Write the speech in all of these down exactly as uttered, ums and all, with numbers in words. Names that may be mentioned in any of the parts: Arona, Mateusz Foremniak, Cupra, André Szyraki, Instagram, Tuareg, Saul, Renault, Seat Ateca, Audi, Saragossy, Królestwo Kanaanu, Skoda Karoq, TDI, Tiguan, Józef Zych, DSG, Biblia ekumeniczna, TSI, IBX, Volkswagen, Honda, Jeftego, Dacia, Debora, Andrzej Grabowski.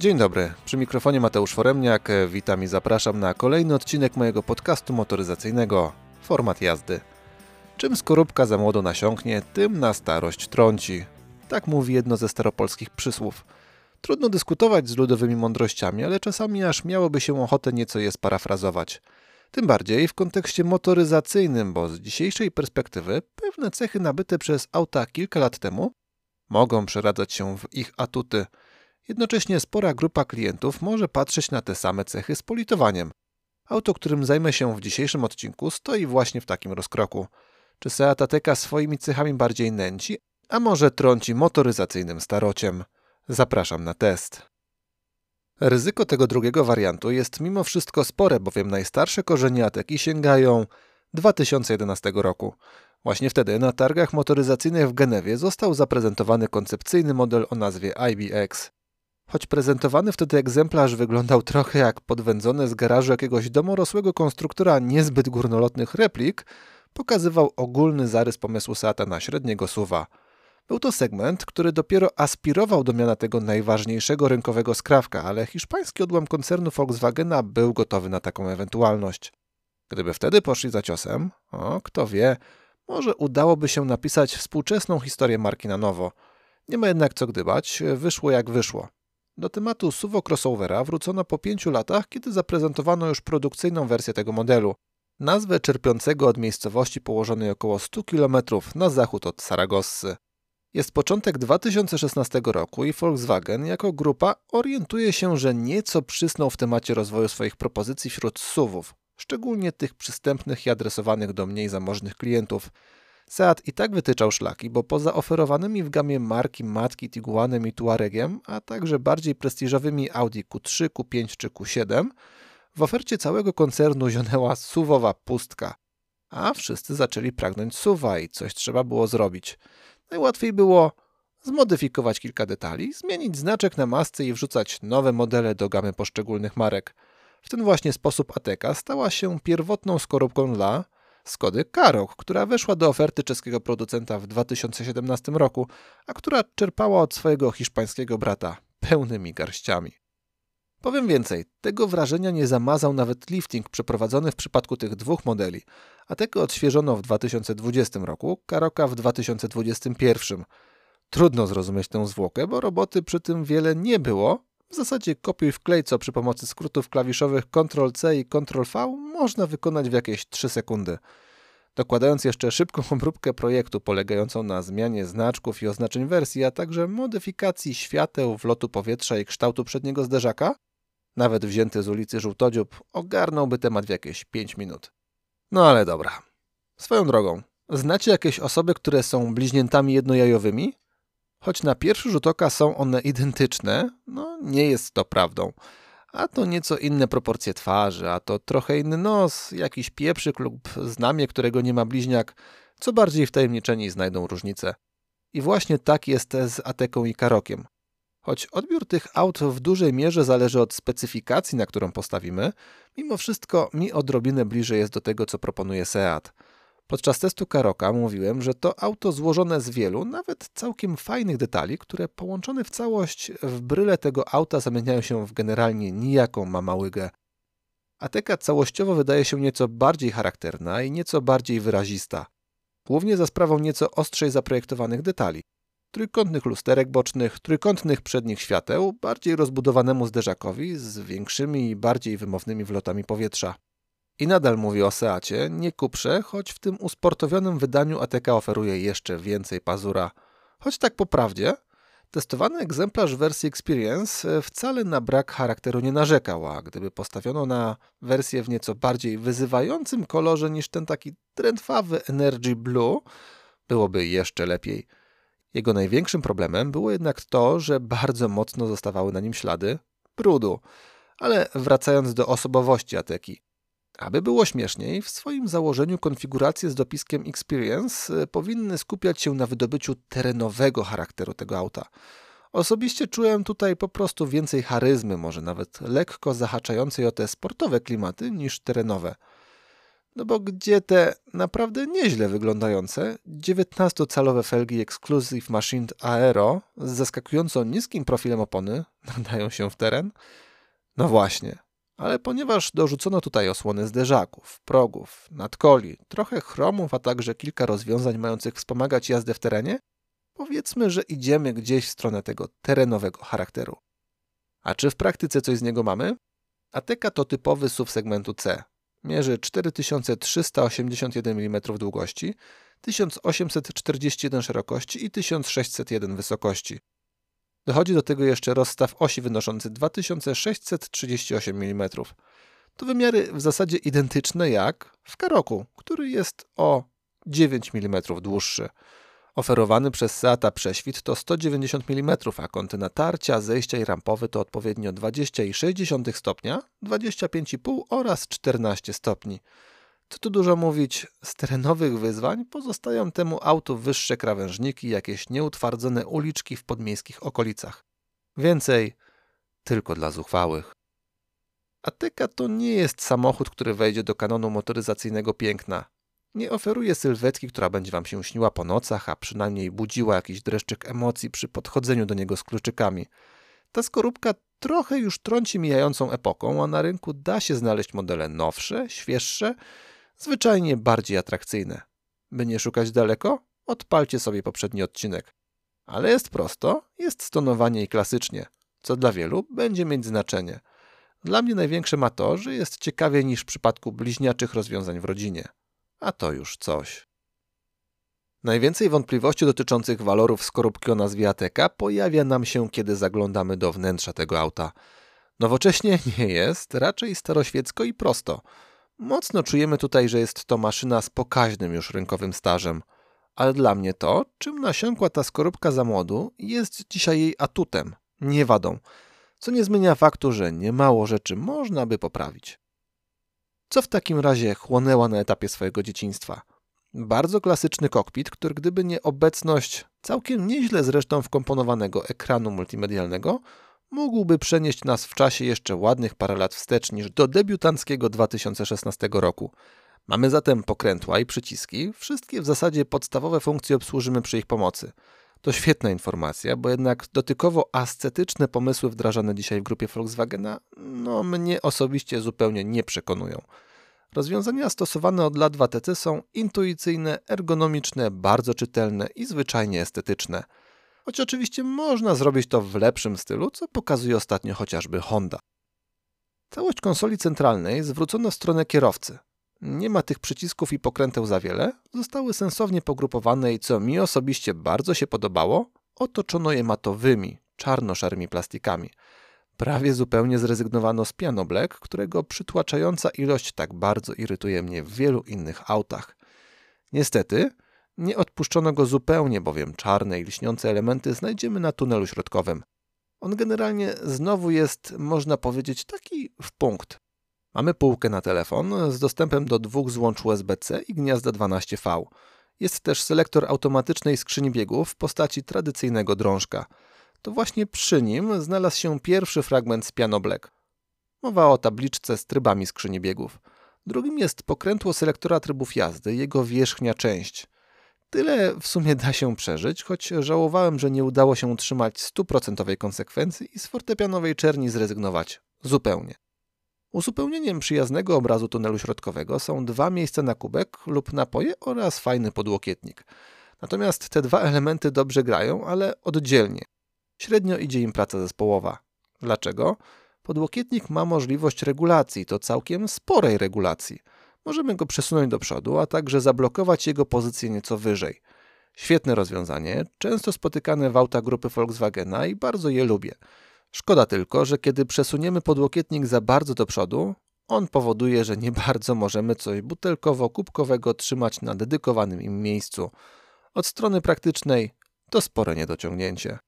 Dzień dobry, przy mikrofonie Mateusz Foremniak, witam i zapraszam na kolejny odcinek mojego podcastu motoryzacyjnego Format jazdy. Czym skorupka za młodo nasiąknie, tym na starość trąci. Tak mówi jedno ze staropolskich przysłów. Trudno dyskutować z ludowymi mądrościami, ale czasami aż miałoby się ochotę nieco je sparafrazować. Tym bardziej w kontekście motoryzacyjnym, bo z dzisiejszej perspektywy pewne cechy nabyte przez auta kilka lat temu mogą przeradzać się w ich atuty. Jednocześnie spora grupa klientów może patrzeć na te same cechy z politowaniem. Auto, którym zajmę się w dzisiejszym odcinku, stoi właśnie w takim rozkroku. Czy Seat Ateca swoimi cechami bardziej nęci, a może trąci motoryzacyjnym starociem? Zapraszam na test. Ryzyko tego drugiego wariantu jest mimo wszystko spore, bowiem najstarsze korzenie Ateki sięgają dwa tysiące jedenastego roku. Właśnie wtedy na targach motoryzacyjnych w Genewie został zaprezentowany koncepcyjny model o nazwie I B X. Choć prezentowany wtedy egzemplarz wyglądał trochę jak podwędzony z garażu jakiegoś domorosłego konstruktora niezbyt górnolotnych replik, pokazywał ogólny zarys pomysłu Seata na średniego S U V-a. Był to segment, który dopiero aspirował do miana tego najważniejszego rynkowego skrawka, ale hiszpański odłam koncernu Volkswagena był gotowy na taką ewentualność. Gdyby wtedy poszli za ciosem, o, kto wie, może udałoby się napisać współczesną historię marki na nowo. Nie ma jednak co gdybać, wyszło jak wyszło. Do tematu S U V-o crossovera wrócono po pięciu latach, kiedy zaprezentowano już produkcyjną wersję tego modelu. Nazwę czerpiącego od miejscowości położonej około stu kilometrów na zachód od Saragossy. Jest początek dwa tysiące szesnastego roku i Volkswagen jako grupa orientuje się, że nieco przysnął w temacie rozwoju swoich propozycji wśród S U V-ów, szczególnie tych przystępnych i adresowanych do mniej zamożnych klientów. Seat i tak wytyczał szlaki, bo poza oferowanymi w gamie marki matki Tiguanem i Tuaregiem, a także bardziej prestiżowymi Audi Q trzy, Q pięć czy Q siedem, w ofercie całego koncernu zionęła S U V-owa pustka. A wszyscy zaczęli pragnąć S U V-a i coś trzeba było zrobić. Najłatwiej było zmodyfikować kilka detali, zmienić znaczek na masce i wrzucać nowe modele do gamy poszczególnych marek. W ten właśnie sposób Ateca stała się pierwotną skorupką dla Skody Karoq, która weszła do oferty czeskiego producenta w dwa tysiące siedemnastego roku, a która czerpała od swojego hiszpańskiego brata pełnymi garściami. Powiem więcej, tego wrażenia nie zamazał nawet lifting przeprowadzony w przypadku tych dwóch modeli. Atekę odświeżono w dwa tysiące dwudziestym roku, Karoqa w dwa tysiące dwudziestym pierwszym. Trudno zrozumieć tę zwłokę, bo roboty przy tym wiele nie było. W zasadzie kopiuj wklej, co przy pomocy skrótów klawiszowych kontrol C i kontrol V można wykonać w jakieś trzy sekundy. Dokładając jeszcze szybką obróbkę projektu polegającą na zmianie znaczków i oznaczeń wersji, a także modyfikacji świateł, wlotu powietrza i kształtu przedniego zderzaka, nawet wzięty z ulicy żółtodziób ogarnąłby temat w jakieś pięć minut. No ale dobra. Swoją drogą, znacie jakieś osoby, które są bliźniętami jednojajowymi? Choć na pierwszy rzut oka są one identyczne, no nie jest to prawdą. A to nieco inne proporcje twarzy, a to trochę inny nos, jakiś pieprzyk lub znamię, którego nie ma bliźniak, co bardziej wtajemniczeni znajdą różnice. I właśnie tak jest z Ateką i Karoqiem. Choć odbiór tych aut w dużej mierze zależy od specyfikacji, na którą postawimy, mimo wszystko mi odrobinę bliżej jest do tego, co proponuje Seat. Podczas testu Karoqa mówiłem, że to auto złożone z wielu, nawet całkiem fajnych detali, które połączone w całość w bryle tego auta zamieniają się w generalnie nijaką mamałygę. Ateca całościowo wydaje się nieco bardziej charakterna i nieco bardziej wyrazista. Głównie za sprawą nieco ostrzej zaprojektowanych detali. Trójkątnych lusterek bocznych, trójkątnych przednich świateł, bardziej rozbudowanemu zderzakowi z większymi i bardziej wymownymi wlotami powietrza. I nadal mówię o Seacie, nie Cuprze, choć w tym usportowionym wydaniu Ateca oferuje jeszcze więcej pazura. Choć tak po prawdzie, testowany egzemplarz wersji Experience wcale na brak charakteru nie narzekał, a gdyby postawiono na wersję w nieco bardziej wyzywającym kolorze niż ten taki drętwawy Energy Blue, byłoby jeszcze lepiej. Jego największym problemem było jednak to, że bardzo mocno zostawały na nim ślady brudu. Ale wracając do osobowości Ateki. Aby było śmieszniej, w swoim założeniu konfiguracje z dopiskiem Experience powinny skupiać się na wydobyciu terenowego charakteru tego auta. Osobiście czułem tutaj po prostu więcej charyzmy, może nawet lekko zahaczającej o te sportowe klimaty niż terenowe. No bo gdzie te naprawdę nieźle wyglądające dziewiętnastocalowe felgi Exclusive Machined Aero z zaskakująco niskim profilem opony nadają się w teren? No właśnie, ale ponieważ dorzucono tutaj osłony zderzaków, progów, nadkoli, trochę chromów, a także kilka rozwiązań mających wspomagać jazdę w terenie, powiedzmy, że idziemy gdzieś w stronę tego terenowego charakteru. A czy w praktyce coś z niego mamy? Ateca to typowy S U V segmentu C. Mierzy cztery tysiące trzysta osiemdziesiąt jeden milimetrów długości, tysiąc osiemset czterdzieści jeden szerokości i tysiąc sześćset jeden wysokości. Dochodzi do tego jeszcze rozstaw osi wynoszący dwa tysiące sześćset trzydzieści osiem milimetrów. To wymiary w zasadzie identyczne jak w Karoqu, który jest o dziewięć milimetrów dłuższy. Oferowany przez Seata prześwit to sto dziewięćdziesiąt milimetrów, a kąty natarcia, zejścia i rampowy to odpowiednio dwadzieścia przecinek sześć stopnia, dwadzieścia pięć przecinek pięć oraz czternaście stopni. Co tu dużo mówić, z terenowych wyzwań pozostają temu autu wyższe krawężniki, jakieś nieutwardzone uliczki w podmiejskich okolicach. Więcej tylko dla zuchwałych. Ateca to nie jest samochód, który wejdzie do kanonu motoryzacyjnego piękna. Nie oferuje sylwetki, która będzie Wam się śniła po nocach, a przynajmniej budziła jakiś dreszczyk emocji przy podchodzeniu do niego z kluczykami. Ta skorupka trochę już trąci mijającą epoką, a na rynku da się znaleźć modele nowsze, świeższe, zwyczajnie bardziej atrakcyjne. By nie szukać daleko, odpalcie sobie poprzedni odcinek. Ale jest prosto, jest stonowanie i klasycznie, co dla wielu będzie mieć znaczenie. Dla mnie największe ma to, że jest ciekawiej niż w przypadku bliźniaczych rozwiązań w rodzinie. A to już coś. Najwięcej wątpliwości dotyczących walorów skorupki o nazwie Ateca pojawia nam się, kiedy zaglądamy do wnętrza tego auta. Nowocześnie nie jest, raczej staroświecko i prosto. Mocno czujemy tutaj, że jest to maszyna z pokaźnym już rynkowym stażem. Ale dla mnie to, czym nasiąkła ta skorupka za młodu, jest dzisiaj jej atutem, nie wadą. Co nie zmienia faktu, że niemało rzeczy można by poprawić. Co w takim razie chłonęła na etapie swojego dzieciństwa? Bardzo klasyczny kokpit, który gdyby nie obecność całkiem nieźle zresztą wkomponowanego ekranu multimedialnego, mógłby przenieść nas w czasie jeszcze ładnych parę lat wstecz niż do debiutanckiego dwa tysiące szesnastego roku. Mamy zatem pokrętła i przyciski, wszystkie w zasadzie podstawowe funkcje obsłużymy przy ich pomocy. To świetna informacja, bo jednak dotykowo ascetyczne pomysły wdrażane dzisiaj w grupie Volkswagena, no mnie osobiście zupełnie nie przekonują. Rozwiązania stosowane od lat w Atece są intuicyjne, ergonomiczne, bardzo czytelne i zwyczajnie estetyczne. Choć oczywiście można zrobić to w lepszym stylu, co pokazuje ostatnio chociażby Honda. Całość konsoli centralnej zwrócono w stronę kierowcy. Nie ma tych przycisków i pokręteł za wiele, zostały sensownie pogrupowane i co mi osobiście bardzo się podobało, otoczono je matowymi, czarno-szarymi plastikami. Prawie zupełnie zrezygnowano z piano black, którego przytłaczająca ilość tak bardzo irytuje mnie w wielu innych autach. Niestety, nie odpuszczono go zupełnie, bowiem czarne i lśniące elementy znajdziemy na tunelu środkowym. On generalnie znowu jest, można powiedzieć, taki w punkt. Mamy półkę na telefon z dostępem do dwóch złącz U S B C i gniazda dwanaście V. Jest też selektor automatycznej skrzyni biegów w postaci tradycyjnego drążka. To właśnie przy nim znalazł się pierwszy fragment z piano black. Mowa o tabliczce z trybami skrzyni biegów. Drugim jest pokrętło selektora trybów jazdy, jego wierzchnia część. Tyle w sumie da się przeżyć, choć żałowałem, że nie udało się utrzymać stuprocentowej konsekwencji i z fortepianowej czerni zrezygnować zupełnie. Uzupełnieniem przyjaznego obrazu tunelu środkowego są dwa miejsca na kubek lub napoje oraz fajny podłokietnik. Natomiast te dwa elementy dobrze grają, ale oddzielnie. Średnio idzie im praca zespołowa. Dlaczego? Podłokietnik ma możliwość regulacji, to całkiem sporej regulacji. Możemy go przesunąć do przodu, a także zablokować jego pozycję nieco wyżej. Świetne rozwiązanie, często spotykane w autach grupy Volkswagena i bardzo je lubię. Szkoda tylko, że kiedy przesuniemy podłokietnik za bardzo do przodu, on powoduje, że nie bardzo możemy coś butelkowo-kubkowego trzymać na dedykowanym im miejscu. Od strony praktycznej to spore niedociągnięcie.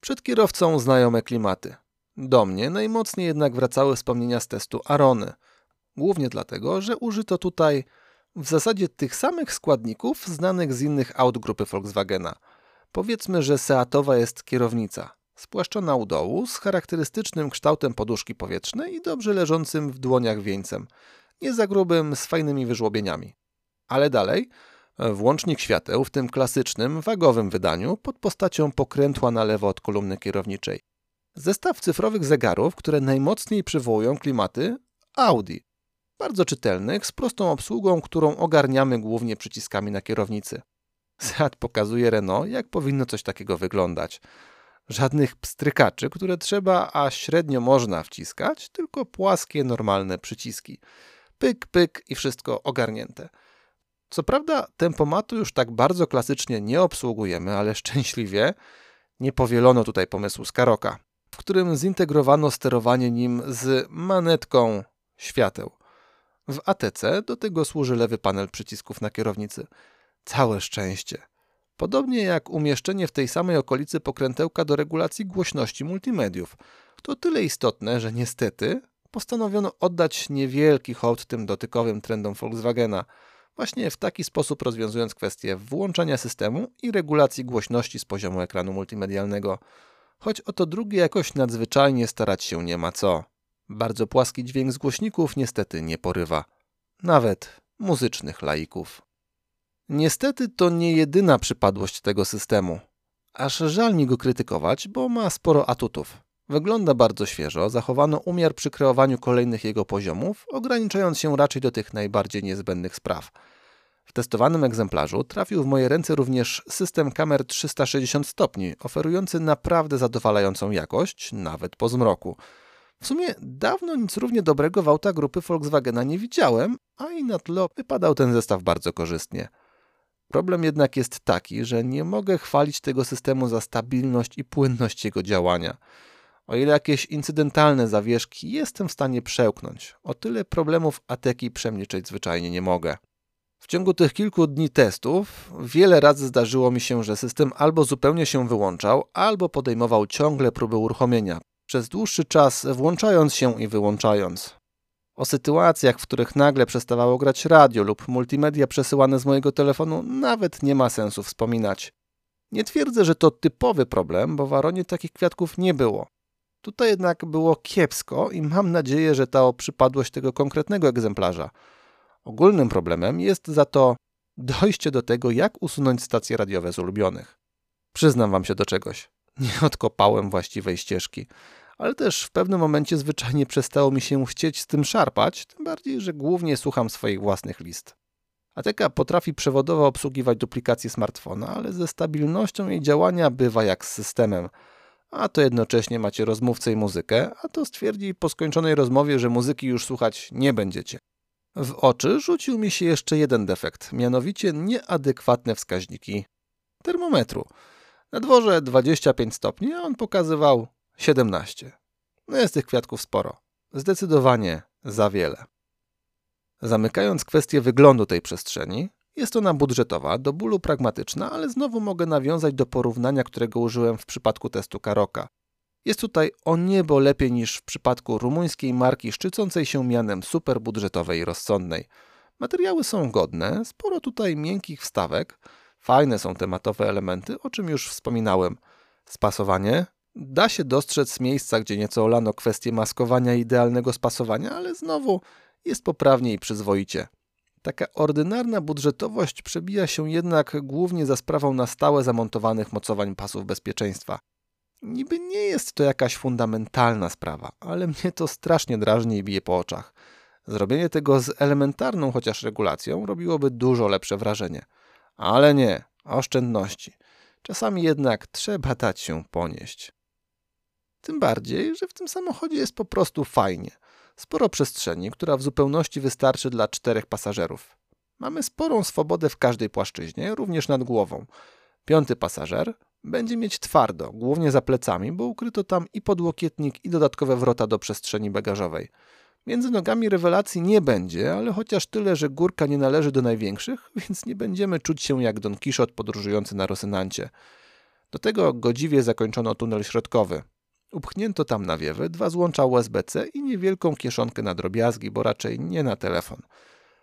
Przed kierowcą znajome klimaty. Do mnie najmocniej jednak wracały wspomnienia z testu Arony. Głównie dlatego, że użyto tutaj w zasadzie tych samych składników znanych z innych aut grupy Volkswagena. Powiedzmy, że Seatowa jest kierownica. Spłaszczona u dołu, z charakterystycznym kształtem poduszki powietrznej i dobrze leżącym w dłoniach wieńcem. nie za grubym, z fajnymi wyżłobieniami. Ale dalej, włącznik świateł w tym klasycznym, wagowym wydaniu pod postacią pokrętła na lewo od kolumny kierowniczej. Zestaw cyfrowych zegarów, które najmocniej przywołują klimaty Audi. Bardzo czytelnych, z prostą obsługą, którą ogarniamy głównie przyciskami na kierownicy. Seat pokazuje Renault, jak powinno coś takiego wyglądać. Żadnych pstrykaczy, które trzeba, a średnio można wciskać, tylko płaskie, normalne przyciski. Pyk, pyk i wszystko ogarnięte. Co prawda tempomatu już tak bardzo klasycznie nie obsługujemy, ale szczęśliwie nie powielono tutaj pomysłu z Karoqa, w którym zintegrowano sterowanie nim z manetką świateł. W Atece do tego służy lewy panel przycisków na kierownicy. Całe szczęście. Podobnie jak umieszczenie w tej samej okolicy pokrętełka do regulacji głośności multimediów. To tyle istotne, że niestety postanowiono oddać niewielki hołd tym dotykowym trendom Volkswagena, właśnie w taki sposób rozwiązując kwestię włączania systemu i regulacji głośności z poziomu ekranu multimedialnego. Choć o to drugie jakoś nadzwyczajnie starać się nie ma co. Bardzo płaski dźwięk z głośników niestety nie porywa. Nawet muzycznych laików. Niestety to nie jedyna przypadłość tego systemu. Aż żal mi go krytykować, bo ma sporo atutów. Wygląda bardzo świeżo, zachowano umiar przy kreowaniu kolejnych jego poziomów, ograniczając się raczej do tych najbardziej niezbędnych spraw. W testowanym egzemplarzu trafił w moje ręce również system kamer trzysta sześćdziesiąt stopni, oferujący naprawdę zadowalającą jakość, nawet po zmroku. W sumie dawno nic równie dobrego w auta grupy Volkswagena nie widziałem, a i na tle wypadał ten zestaw bardzo korzystnie. Problem jednak jest taki, że nie mogę chwalić tego systemu za stabilność i płynność jego działania. O ile jakieś incydentalne zawieszki jestem w stanie przełknąć, o tyle problemów Ateki przemilczeć zwyczajnie nie mogę. W ciągu tych kilku dni testów wiele razy zdarzyło mi się, że system albo zupełnie się wyłączał, albo podejmował ciągle próby uruchomienia, przez dłuższy czas włączając się i wyłączając. O sytuacjach, w których nagle przestawało grać radio lub multimedia przesyłane z mojego telefonu, nawet nie ma sensu wspominać. Nie twierdzę, że to typowy problem, bo w Aronie takich kwiatków nie było. Tutaj jednak było kiepsko i mam nadzieję, że ta przypadłość tego konkretnego egzemplarza. Ogólnym problemem jest za to dojście do tego, jak usunąć stacje radiowe z ulubionych. Przyznam wam się do czegoś. Nie odkopałem właściwej ścieżki, ale też w pewnym momencie zwyczajnie przestało mi się chcieć z tym szarpać, tym bardziej, że głównie słucham swoich własnych list. Ateka potrafi przewodowo obsługiwać duplikację smartfona, ale ze stabilnością jej działania bywa jak z systemem. A to jednocześnie macie rozmówcę i muzykę, a to stwierdzi po skończonej rozmowie, że muzyki już słuchać nie będziecie. W oczy rzucił mi się jeszcze jeden defekt, mianowicie nieadekwatne wskaźniki termometru. Na dworze dwadzieścia pięć stopni, a on pokazywał siedemnaście. No jest tych kwiatków sporo. Zdecydowanie za wiele. Zamykając kwestię wyglądu tej przestrzeni, jest ona budżetowa, do bólu pragmatyczna, ale znowu mogę nawiązać do porównania, którego użyłem w przypadku testu Karoqa. Jest tutaj o niebo lepiej niż w przypadku rumuńskiej marki szczycącej się mianem superbudżetowej i rozsądnej. Materiały są godne, sporo tutaj miękkich wstawek, fajne są tematowe elementy, o czym już wspominałem. Spasowanie? Da się dostrzec miejsca, gdzie nieco olano kwestię maskowania i idealnego spasowania, ale znowu jest poprawnie i przyzwoicie. Taka ordynarna budżetowość przebija się jednak głównie za sprawą na stałe zamontowanych mocowań pasów bezpieczeństwa. Niby nie jest to jakaś fundamentalna sprawa, ale mnie to strasznie drażni i bije po oczach. Zrobienie tego z elementarną chociaż regulacją robiłoby dużo lepsze wrażenie. Ale nie, oszczędności. Czasami jednak trzeba dać się ponieść. Tym bardziej, że w tym samochodzie jest po prostu fajnie. Sporo przestrzeni, która w zupełności wystarczy dla czterech pasażerów. Mamy sporą swobodę w każdej płaszczyźnie, również nad głową. Piąty pasażer będzie mieć twardo, głównie za plecami, bo ukryto tam i podłokietnik, i dodatkowe wrota do przestrzeni bagażowej. Między nogami rewelacji nie będzie, ale chociaż tyle, że górka nie należy do największych, więc nie będziemy czuć się jak Don Kiszot podróżujący na Rosynancie. Do tego godziwie zakończono tunel środkowy. Upchnięto tam nawiewy, dwa złącza U S B C i niewielką kieszonkę na drobiazgi, bo raczej nie na telefon.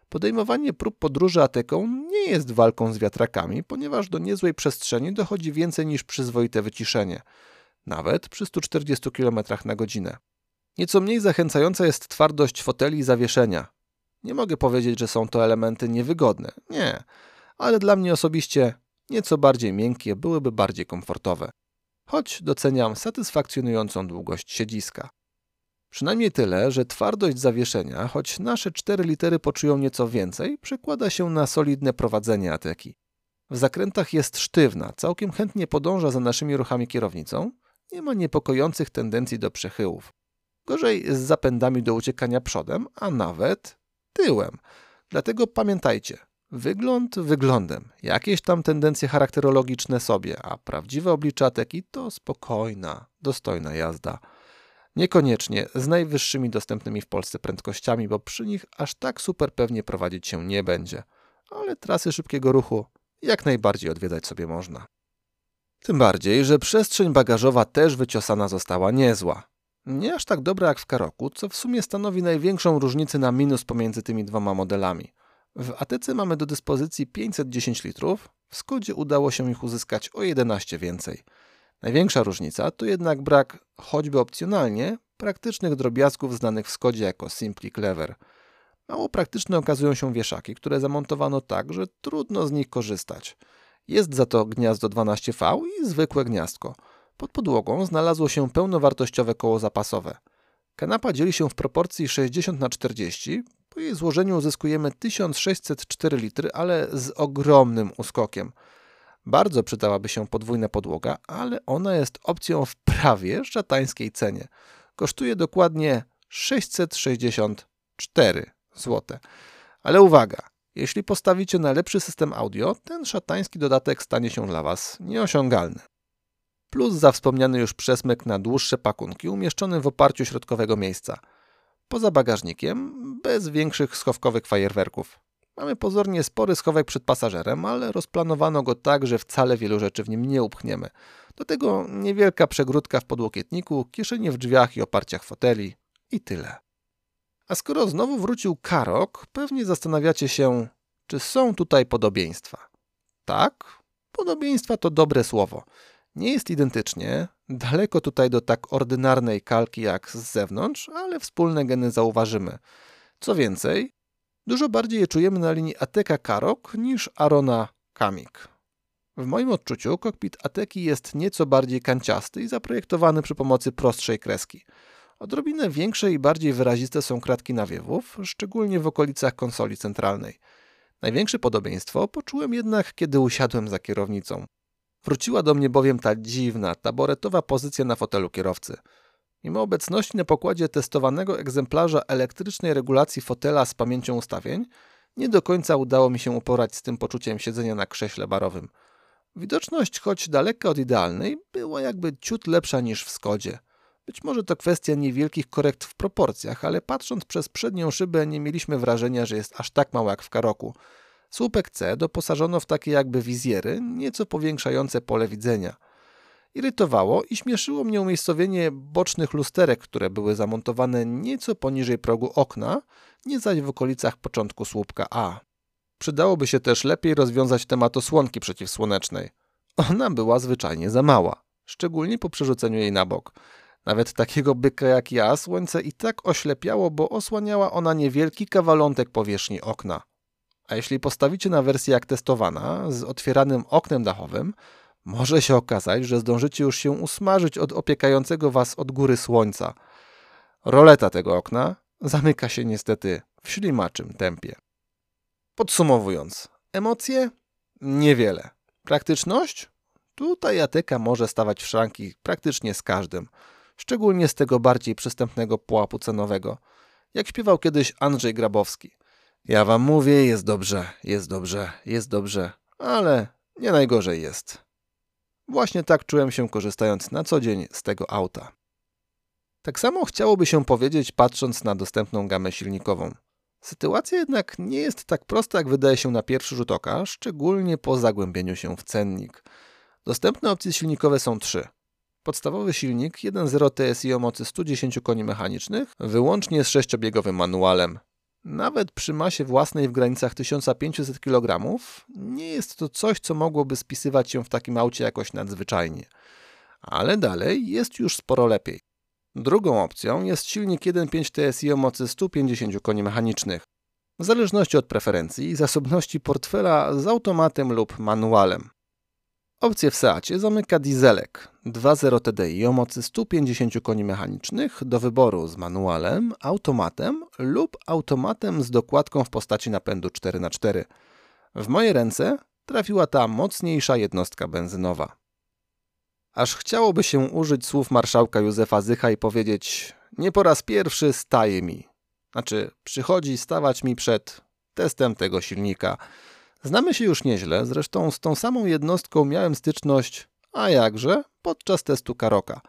Podejmowanie prób podróży Ateką nie jest walką z wiatrakami, ponieważ do niezłej przestrzeni dochodzi więcej niż przyzwoite wyciszenie, nawet przy stu czterdziestu kilometrach na godzinę. Nieco mniej zachęcająca jest twardość foteli i zawieszenia. Nie mogę powiedzieć, że są to elementy niewygodne, nie, ale dla mnie osobiście nieco bardziej miękkie byłyby bardziej komfortowe, choć doceniam satysfakcjonującą długość siedziska. Przynajmniej tyle, że twardość zawieszenia, choć nasze cztery litery poczują nieco więcej, przekłada się na solidne prowadzenie Ateki. W zakrętach jest sztywna, całkiem chętnie podąża za naszymi ruchami kierownicą, nie ma niepokojących tendencji do przechyłów. Gorzej z zapędami do uciekania przodem, a nawet tyłem. Dlatego pamiętajcie, wygląd wyglądem, jakieś tam tendencje charakterologiczne sobie, a prawdziwe oblicze Ateki to spokojna, dostojna jazda. Niekoniecznie z najwyższymi dostępnymi w Polsce prędkościami, bo przy nich aż tak super pewnie prowadzić się nie będzie. Ale trasy szybkiego ruchu jak najbardziej odwiedzać sobie można. Tym bardziej, że przestrzeń bagażowa też wyciosana została niezła. Nie aż tak dobra jak w Karoqu, co w sumie stanowi największą różnicę na minus pomiędzy tymi dwoma modelami. W Atece mamy do dyspozycji pięćset dziesięć litrów, w Skodzie udało się ich uzyskać o jedenaście więcej. Największa różnica to jednak brak, choćby opcjonalnie, praktycznych drobiazgów znanych w Skodzie jako Simply Clever. Mało praktyczne okazują się wieszaki, które zamontowano tak, że trudno z nich korzystać. Jest za to gniazdo dwanaście V i zwykłe gniazdko. Pod podłogą znalazło się pełnowartościowe koło zapasowe. Kanapa dzieli się w proporcji sześćdziesiąt na czterdzieści. Po jej złożeniu uzyskujemy tysiąc sześćset cztery litry, ale z ogromnym uskokiem. Bardzo przydałaby się podwójna podłoga, ale ona jest opcją w prawie szatańskiej cenie. Kosztuje dokładnie sześćset sześćdziesiąt cztery złote. Ale uwaga, jeśli postawicie na lepszy system audio, ten szatański dodatek stanie się dla Was nieosiągalny. Plus za wspomniany już przesmyk na dłuższe pakunki umieszczony w oparciu środkowego miejsca. Poza bagażnikiem, bez większych schowkowych fajerwerków. Mamy pozornie spory schowek przed pasażerem, ale rozplanowano go tak, że wcale wielu rzeczy w nim nie upchniemy. Do tego niewielka przegródka w podłokietniku, kieszenie w drzwiach i oparciach foteli i tyle. A skoro znowu wrócił Karoq, pewnie zastanawiacie się, czy są tutaj podobieństwa. Tak, podobieństwa to dobre słowo. Nie jest identycznie, daleko tutaj do tak ordynarnej kalki jak z zewnątrz, ale wspólne geny zauważymy. Co więcej, dużo bardziej je czujemy na linii Ateca Karoq niż Arona Kamik. W moim odczuciu kokpit Ateki jest nieco bardziej kanciasty i zaprojektowany przy pomocy prostszej kreski. Odrobinę większe i bardziej wyraziste są kratki nawiewów, szczególnie w okolicach konsoli centralnej. Największe podobieństwo poczułem jednak, kiedy usiadłem za kierownicą. Wróciła do mnie bowiem ta dziwna, taboretowa pozycja na fotelu kierowcy. Mimo obecności na pokładzie testowanego egzemplarza elektrycznej regulacji fotela z pamięcią ustawień, nie do końca udało mi się uporać z tym poczuciem siedzenia na krześle barowym. Widoczność, choć daleka od idealnej, była jakby ciut lepsza niż w Skodzie. Być może to kwestia niewielkich korekt w proporcjach, ale patrząc przez przednią szybę nie mieliśmy wrażenia, że jest aż tak mało jak w Karoqu. Słupek C doposażono w takie jakby wizjery, nieco powiększające pole widzenia. Irytowało i śmieszyło mnie umiejscowienie bocznych lusterek, które były zamontowane nieco poniżej progu okna, nie zaś w okolicach początku słupka A. Przydałoby się też lepiej rozwiązać temat osłonki przeciwsłonecznej. Ona była zwyczajnie za mała, szczególnie po przerzuceniu jej na bok. Nawet takiego byka jak ja słońce i tak oślepiało, bo osłaniała ona niewielki kawalątek powierzchni okna. A jeśli postawicie na wersję jak testowana, z otwieranym oknem dachowym, może się okazać, że zdążycie już się usmażyć od opiekającego Was od góry słońca. Roleta tego okna zamyka się niestety w ślimaczym tempie. Podsumowując, emocje? Niewiele. Praktyczność? Tutaj Ateca może stawać w szranki praktycznie z każdym, szczególnie z tego bardziej przystępnego pułapu cenowego. Jak śpiewał kiedyś Andrzej Grabowski. Ja Wam mówię, jest dobrze, jest dobrze, jest dobrze, ale nie najgorzej jest. Właśnie tak czułem się korzystając na co dzień z tego auta. Tak samo chciałoby się powiedzieć patrząc na dostępną gamę silnikową. Sytuacja jednak nie jest tak prosta jak wydaje się na pierwszy rzut oka, szczególnie po zagłębieniu się w cennik. Dostępne opcje silnikowe są trzy. Podstawowy silnik jeden zero T S I o mocy sto dziesięć koni mechanicznych, wyłącznie z sześciobiegowym manualem. Nawet przy masie własnej w granicach tysiąc pięćset kilogramów nie jest to coś, co mogłoby spisywać się w takim aucie jakoś nadzwyczajnie. Ale dalej jest już sporo lepiej. Drugą opcją jest silnik jeden przecinek pięć T S I o mocy sto pięćdziesiąt koni mechanicznych. w zależności od preferencji i zasobności portfela z automatem lub manualem. Opcję w Seacie zamyka dieselek dwa zero T D I o mocy sto pięćdziesiąt koni mechanicznych do wyboru z manualem, automatem lub automatem z dokładką w postaci napędu cztery na cztery. W moje ręce trafiła ta mocniejsza jednostka benzynowa. Aż chciałoby się użyć słów marszałka Józefa Zycha i powiedzieć: nie po raz pierwszy staje mi. Znaczy, przychodzi stawać mi przed testem tego silnika. Znamy się już nieźle, zresztą z tą samą jednostką miałem styczność, a jakże, podczas testu Karoqa.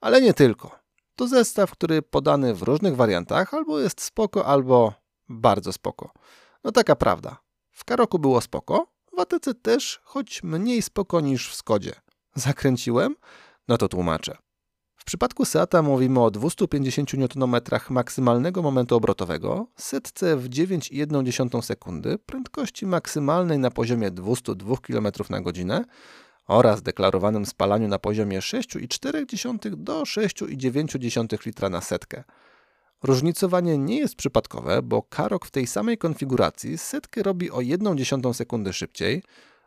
Ale nie tylko. To zestaw, który podany w różnych wariantach albo jest spoko, albo bardzo spoko. No taka prawda. W Karoqu było spoko, w Atece też, choć mniej spoko niż w Skodzie. Zakręciłem? No to tłumaczę. W przypadku Seata mówimy o dwustu pięćdziesięciu niutonometrach maksymalnego momentu obrotowego, setce w dziewięć i jedną dziesiątą sekundy, prędkości maksymalnej na poziomie dwustu dwóch kilometrów na godzinę oraz deklarowanym spalaniu na poziomie sześć i cztery dziesiątych do sześć i dziewięć dziesiątych litra na setkę. Różnicowanie nie jest przypadkowe, bo Karoq w tej samej konfiguracji setkę robi o jedną dziesiątą sekundy szybciej,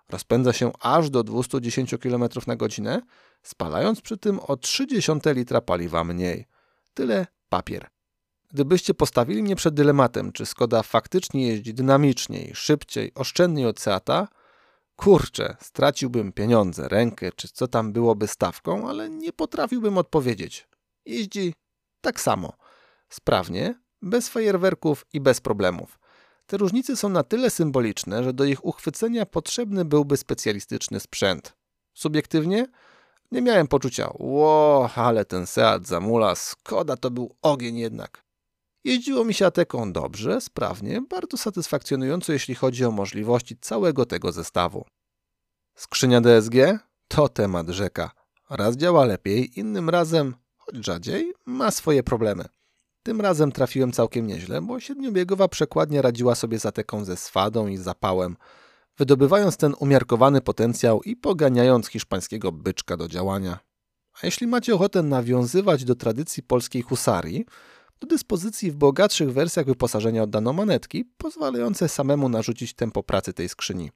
rozpędza się aż do dwustu dziesięciu kilometrów na godzinę, spalając przy tym o zero przecinek trzy litra paliwa mniej. Tyle papier. Gdybyście postawili mnie przed dylematem, czy Skoda faktycznie jeździ dynamiczniej, szybciej, oszczędniej od Seata, kurczę, straciłbym pieniądze, rękę, czy co tam byłoby stawką, ale nie potrafiłbym odpowiedzieć. Jeździ tak samo. Sprawnie, bez fajerwerków i bez problemów. Te różnice są na tyle symboliczne, że do ich uchwycenia potrzebny byłby specjalistyczny sprzęt. Subiektywnie nie miałem poczucia: ło, ale ten Seat zamula, Skoda to był ogień jednak. Jeździło mi się Ateką dobrze, sprawnie, bardzo satysfakcjonująco, jeśli chodzi o możliwości całego tego zestawu. Skrzynia D S G to temat rzeka. Raz działa lepiej, innym razem, choć rzadziej, ma swoje problemy. Tym razem trafiłem całkiem nieźle, bo siedmiobiegowa przekładnia radziła sobie z Ateką ze swadą i zapałem, wydobywając ten umiarkowany potencjał i poganiając hiszpańskiego byczka do działania. A jeśli macie ochotę nawiązywać do tradycji polskiej husarii, do dyspozycji w bogatszych wersjach wyposażenia oddano manetki, pozwalające samemu narzucić tempo pracy tej skrzyni.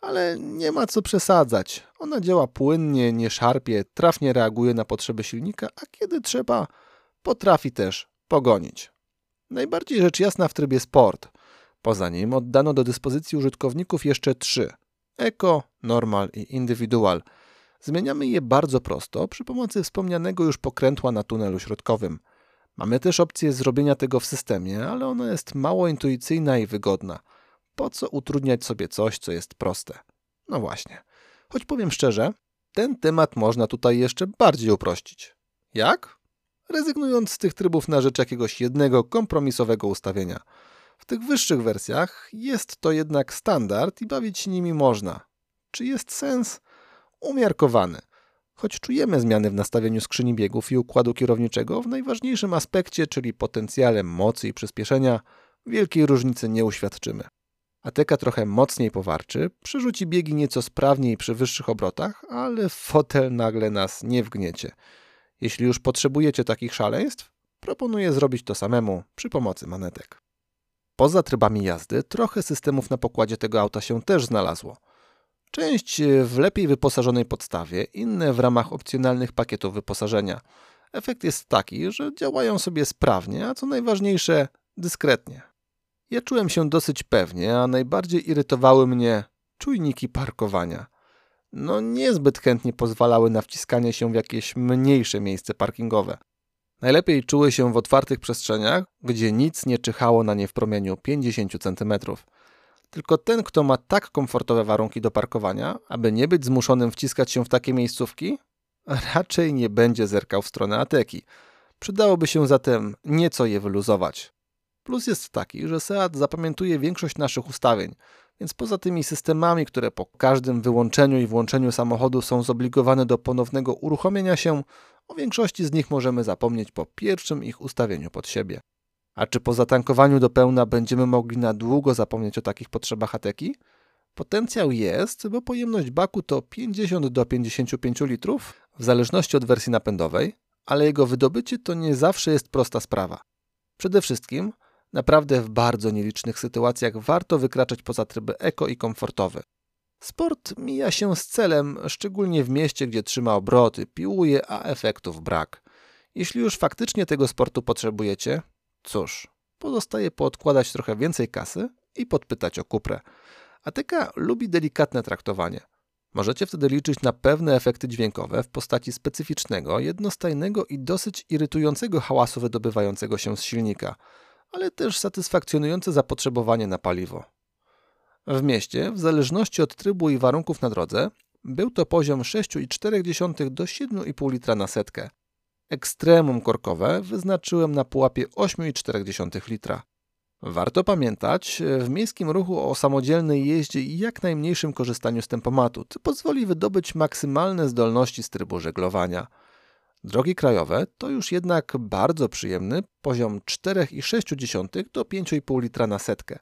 Ale nie ma co przesadzać. Ona działa płynnie, nie szarpie, trafnie reaguje na potrzeby silnika, a kiedy trzeba, potrafi też pogonić. Najbardziej rzecz jasna w trybie sport. Poza nim oddano do dyspozycji użytkowników jeszcze trzy: Eco, Normal i Individual. Zmieniamy je bardzo prosto przy pomocy wspomnianego już pokrętła na tunelu środkowym. Mamy też opcję zrobienia tego w systemie, ale ona jest mało intuicyjna i wygodna. Po co utrudniać sobie coś, co jest proste? No właśnie. Choć powiem szczerze, ten temat można tutaj jeszcze bardziej uprościć. Jak? Rezygnując z tych trybów na rzecz jakiegoś jednego kompromisowego ustawienia. W tych wyższych wersjach jest to jednak standard i bawić się nimi można. Czy jest sens? Umiarkowany. Choć czujemy zmiany w nastawieniu skrzyni biegów i układu kierowniczego, w najważniejszym aspekcie, czyli potencjale mocy i przyspieszenia, wielkiej różnicy nie uświadczymy. Ateca trochę mocniej powarczy, przerzuci biegi nieco sprawniej przy wyższych obrotach, ale fotel nagle nas nie wgniecie. Jeśli już potrzebujecie takich szaleństw, proponuję zrobić to samemu przy pomocy manetek. Poza trybami jazdy trochę systemów na pokładzie tego auta się też znalazło. Część w lepiej wyposażonej podstawie, inne w ramach opcjonalnych pakietów wyposażenia. Efekt jest taki, że działają sobie sprawnie, a co najważniejsze, dyskretnie. Ja czułem się dosyć pewnie, a najbardziej irytowały mnie czujniki parkowania. No niezbyt chętnie pozwalały na wciskanie się w jakieś mniejsze miejsce parkingowe. Najlepiej czuły się w otwartych przestrzeniach, gdzie nic nie czyhało na nie w promieniu pięćdziesięciu centymetrów. Tylko ten, kto ma tak komfortowe warunki do parkowania, aby nie być zmuszonym wciskać się w takie miejscówki, raczej nie będzie zerkał w stronę Ateki. Przydałoby się zatem nieco je wyluzować. Plus jest taki, że Seat zapamiętuje większość naszych ustawień, więc poza tymi systemami, które po każdym wyłączeniu i włączeniu samochodu są zobligowane do ponownego uruchomienia się, o większości z nich możemy zapomnieć po pierwszym ich ustawieniu pod siebie. A czy po zatankowaniu do pełna będziemy mogli na długo zapomnieć o takich potrzebach Ateki? Potencjał jest, bo pojemność baku to pięćdziesiąt do pięćdziesięciu pięciu litrów, w zależności od wersji napędowej, ale jego wydobycie to nie zawsze jest prosta sprawa. Przede wszystkim Naprawdę w bardzo nielicznych sytuacjach warto wykraczać poza tryby eko i komfortowy. Sport mija się z celem, szczególnie w mieście, gdzie trzyma obroty, piłuje, a efektów brak. Jeśli już faktycznie tego sportu potrzebujecie, cóż, pozostaje poodkładać trochę więcej kasy i podpytać o Cuprę. Ateca lubi delikatne traktowanie. Możecie wtedy liczyć na pewne efekty dźwiękowe w postaci specyficznego, jednostajnego i dosyć irytującego hałasu wydobywającego się z silnika, ale też satysfakcjonujące zapotrzebowanie na paliwo. W mieście, w zależności od trybu i warunków na drodze, był to poziom sześć przecinek cztery do siedem przecinek pięć litra na setkę. Ekstremum korkowe wyznaczyłem na pułapie osiem przecinek cztery litra. Warto pamiętać w miejskim ruchu o samodzielnej jeździe i jak najmniejszym korzystaniu z tempomatu, co pozwoli wydobyć maksymalne zdolności z trybu żeglowania. Drogi krajowe to już jednak bardzo przyjemny poziom cztery przecinek sześć do pięć przecinek pięć litra na setkę.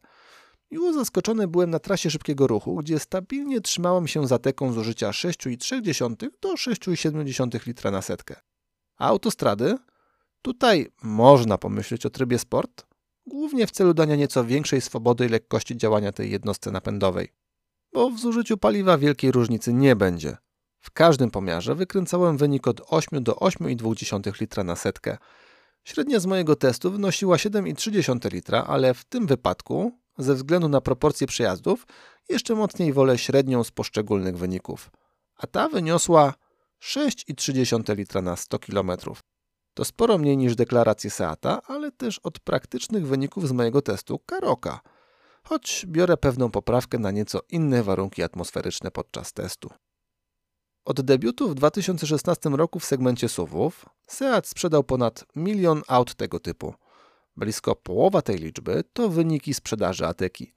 Miło zaskoczony byłem na trasie szybkiego ruchu, gdzie stabilnie trzymałem się za Ateką zużycia sześć przecinek trzy do sześć przecinek siedem litra na setkę. A autostrady? Tutaj można pomyśleć o trybie sport, głównie w celu dania nieco większej swobody i lekkości działania tej jednostce napędowej. Bo w zużyciu paliwa wielkiej różnicy nie będzie. W każdym pomiarze wykręcałem wynik od osiem do osiem przecinek dwa litra na setkę. Średnia z mojego testu wynosiła siedem przecinek trzy litra, ale w tym wypadku, ze względu na proporcje przejazdów, jeszcze mocniej wolę średnią z poszczególnych wyników. A ta wyniosła sześć przecinek trzy litra na sto kilometrów. To sporo mniej niż deklaracje Seata, ale też od praktycznych wyników z mojego testu Karoqa, choć biorę pewną poprawkę na nieco inne warunki atmosferyczne podczas testu. Od debiutu w dwa tysiące szesnastym roku w segmencie S U V-ów Seat sprzedał ponad milion aut tego typu. Blisko połowa tej liczby to wyniki sprzedaży Ateki.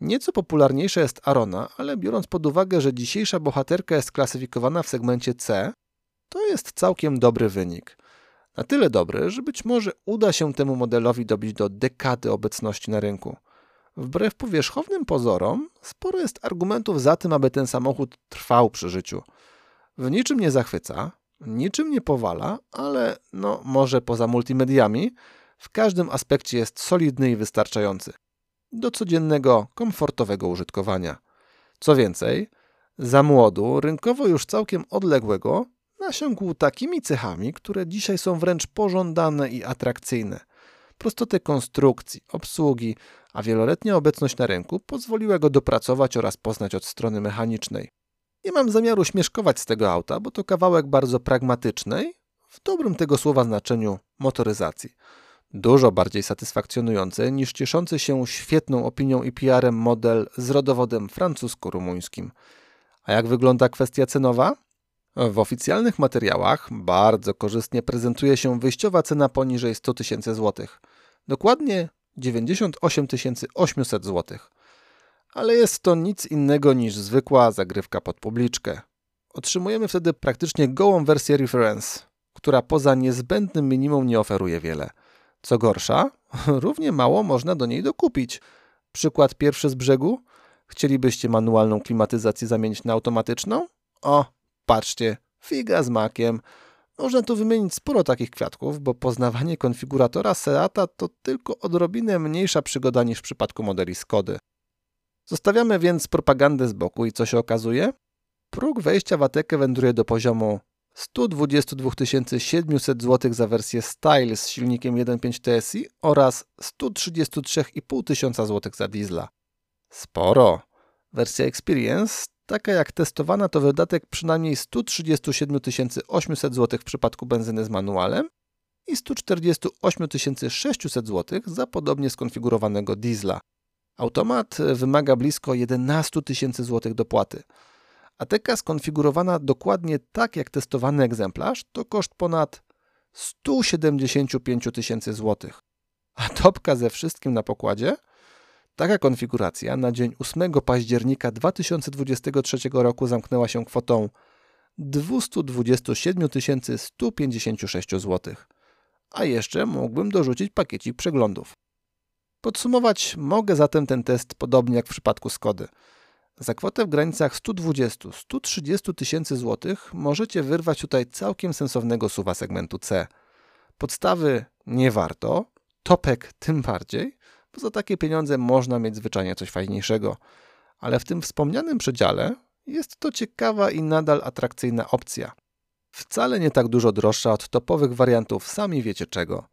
Nieco popularniejsza jest Arona, ale biorąc pod uwagę, że dzisiejsza bohaterka jest klasyfikowana w segmencie C, to jest całkiem dobry wynik. Na tyle dobry, że być może uda się temu modelowi dobić do dekady obecności na rynku. Wbrew powierzchownym pozorom, sporo jest argumentów za tym, aby ten samochód trwał przy życiu. W niczym nie zachwyca, niczym nie powala, ale no może poza multimediami, w każdym aspekcie jest solidny i wystarczający. Do codziennego, komfortowego użytkowania. Co więcej, za młodu, rynkowo już całkiem odległego, nasiągł takimi cechami, które dzisiaj są wręcz pożądane i atrakcyjne. Prostotę konstrukcji, obsługi, a wieloletnia obecność na rynku pozwoliła go dopracować oraz poznać od strony mechanicznej. Nie mam zamiaru śmieszkować z tego auta, bo to kawałek bardzo pragmatycznej, w dobrym tego słowa znaczeniu, motoryzacji. Dużo bardziej satysfakcjonujący niż cieszący się świetną opinią i P R-em model z rodowodem francusko-rumuńskim. A jak wygląda kwestia cenowa? W oficjalnych materiałach bardzo korzystnie prezentuje się wyjściowa cena poniżej stu tysięcy złotych. Dokładnie dziewięćdziesiąt osiem tysięcy osiemset złotych. Ale jest to nic innego niż zwykła zagrywka pod publiczkę. Otrzymujemy wtedy praktycznie gołą wersję reference, która poza niezbędnym minimum nie oferuje wiele. Co gorsza, równie mało można do niej dokupić. Przykład pierwszy z brzegu? Chcielibyście manualną klimatyzację zamienić na automatyczną? O, patrzcie, figa z makiem. Można tu wymienić sporo takich kwiatków, bo poznawanie konfiguratora Seata to tylko odrobinę mniejsza przygoda niż w przypadku modeli Skody. Zostawiamy więc propagandę z boku i co się okazuje? Próg wejścia w Atekę wędruje do poziomu stu dwudziestu dwóch tysięcy siedmiuset złotych za wersję Style z silnikiem jeden przecinek pięć T S I oraz stu trzydziestu trzech i pół tysiąca złotych za diesla. Sporo. Wersja Experience, taka jak testowana, to wydatek przynajmniej stu trzydziestu siedmiu tysięcy ośmiuset złotych w przypadku benzyny z manualem i stu czterdziestu ośmiu tysięcy sześciuset złotych za podobnie skonfigurowanego diesla. Automat wymaga blisko jedenastu tysięcy złotych dopłaty. Ateka skonfigurowana dokładnie tak jak testowany egzemplarz to koszt ponad stu siedemdziesięciu pięciu tysięcy złotych. A topka ze wszystkim na pokładzie? Taka konfiguracja na dzień ósmego października dwa tysiące dwudziestego trzeciego roku zamknęła się kwotą dwustu dwudziestu siedmiu tysięcy stu pięćdziesięciu sześciu złotych. A jeszcze mógłbym dorzucić pakiecik przeglądów. Podsumować mogę zatem ten test podobnie jak w przypadku Skody. Za kwotę w granicach stu dwudziestu do stu trzydziestu tysięcy złotych możecie wyrwać tutaj całkiem sensownego S U V-a segmentu C. Podstawy nie warto, topek tym bardziej, bo za takie pieniądze można mieć zwyczajnie coś fajniejszego. Ale w tym wspomnianym przedziale jest to ciekawa i nadal atrakcyjna opcja. Wcale nie tak dużo droższa od topowych wariantów, sami wiecie czego.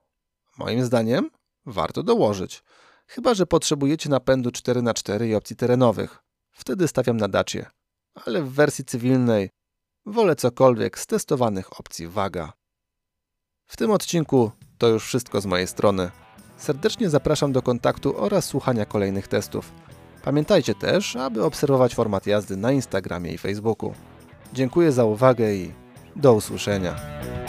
Moim zdaniem warto dołożyć. Chyba że potrzebujecie napędu cztery na cztery i opcji terenowych. Wtedy stawiam na Dacie. Ale w wersji cywilnej wolę cokolwiek z testowanych opcji waga. W tym odcinku to już wszystko z mojej strony. Serdecznie zapraszam do kontaktu oraz słuchania kolejnych testów. Pamiętajcie też, aby obserwować format jazdy na Instagramie i Facebooku. Dziękuję za uwagę i do usłyszenia.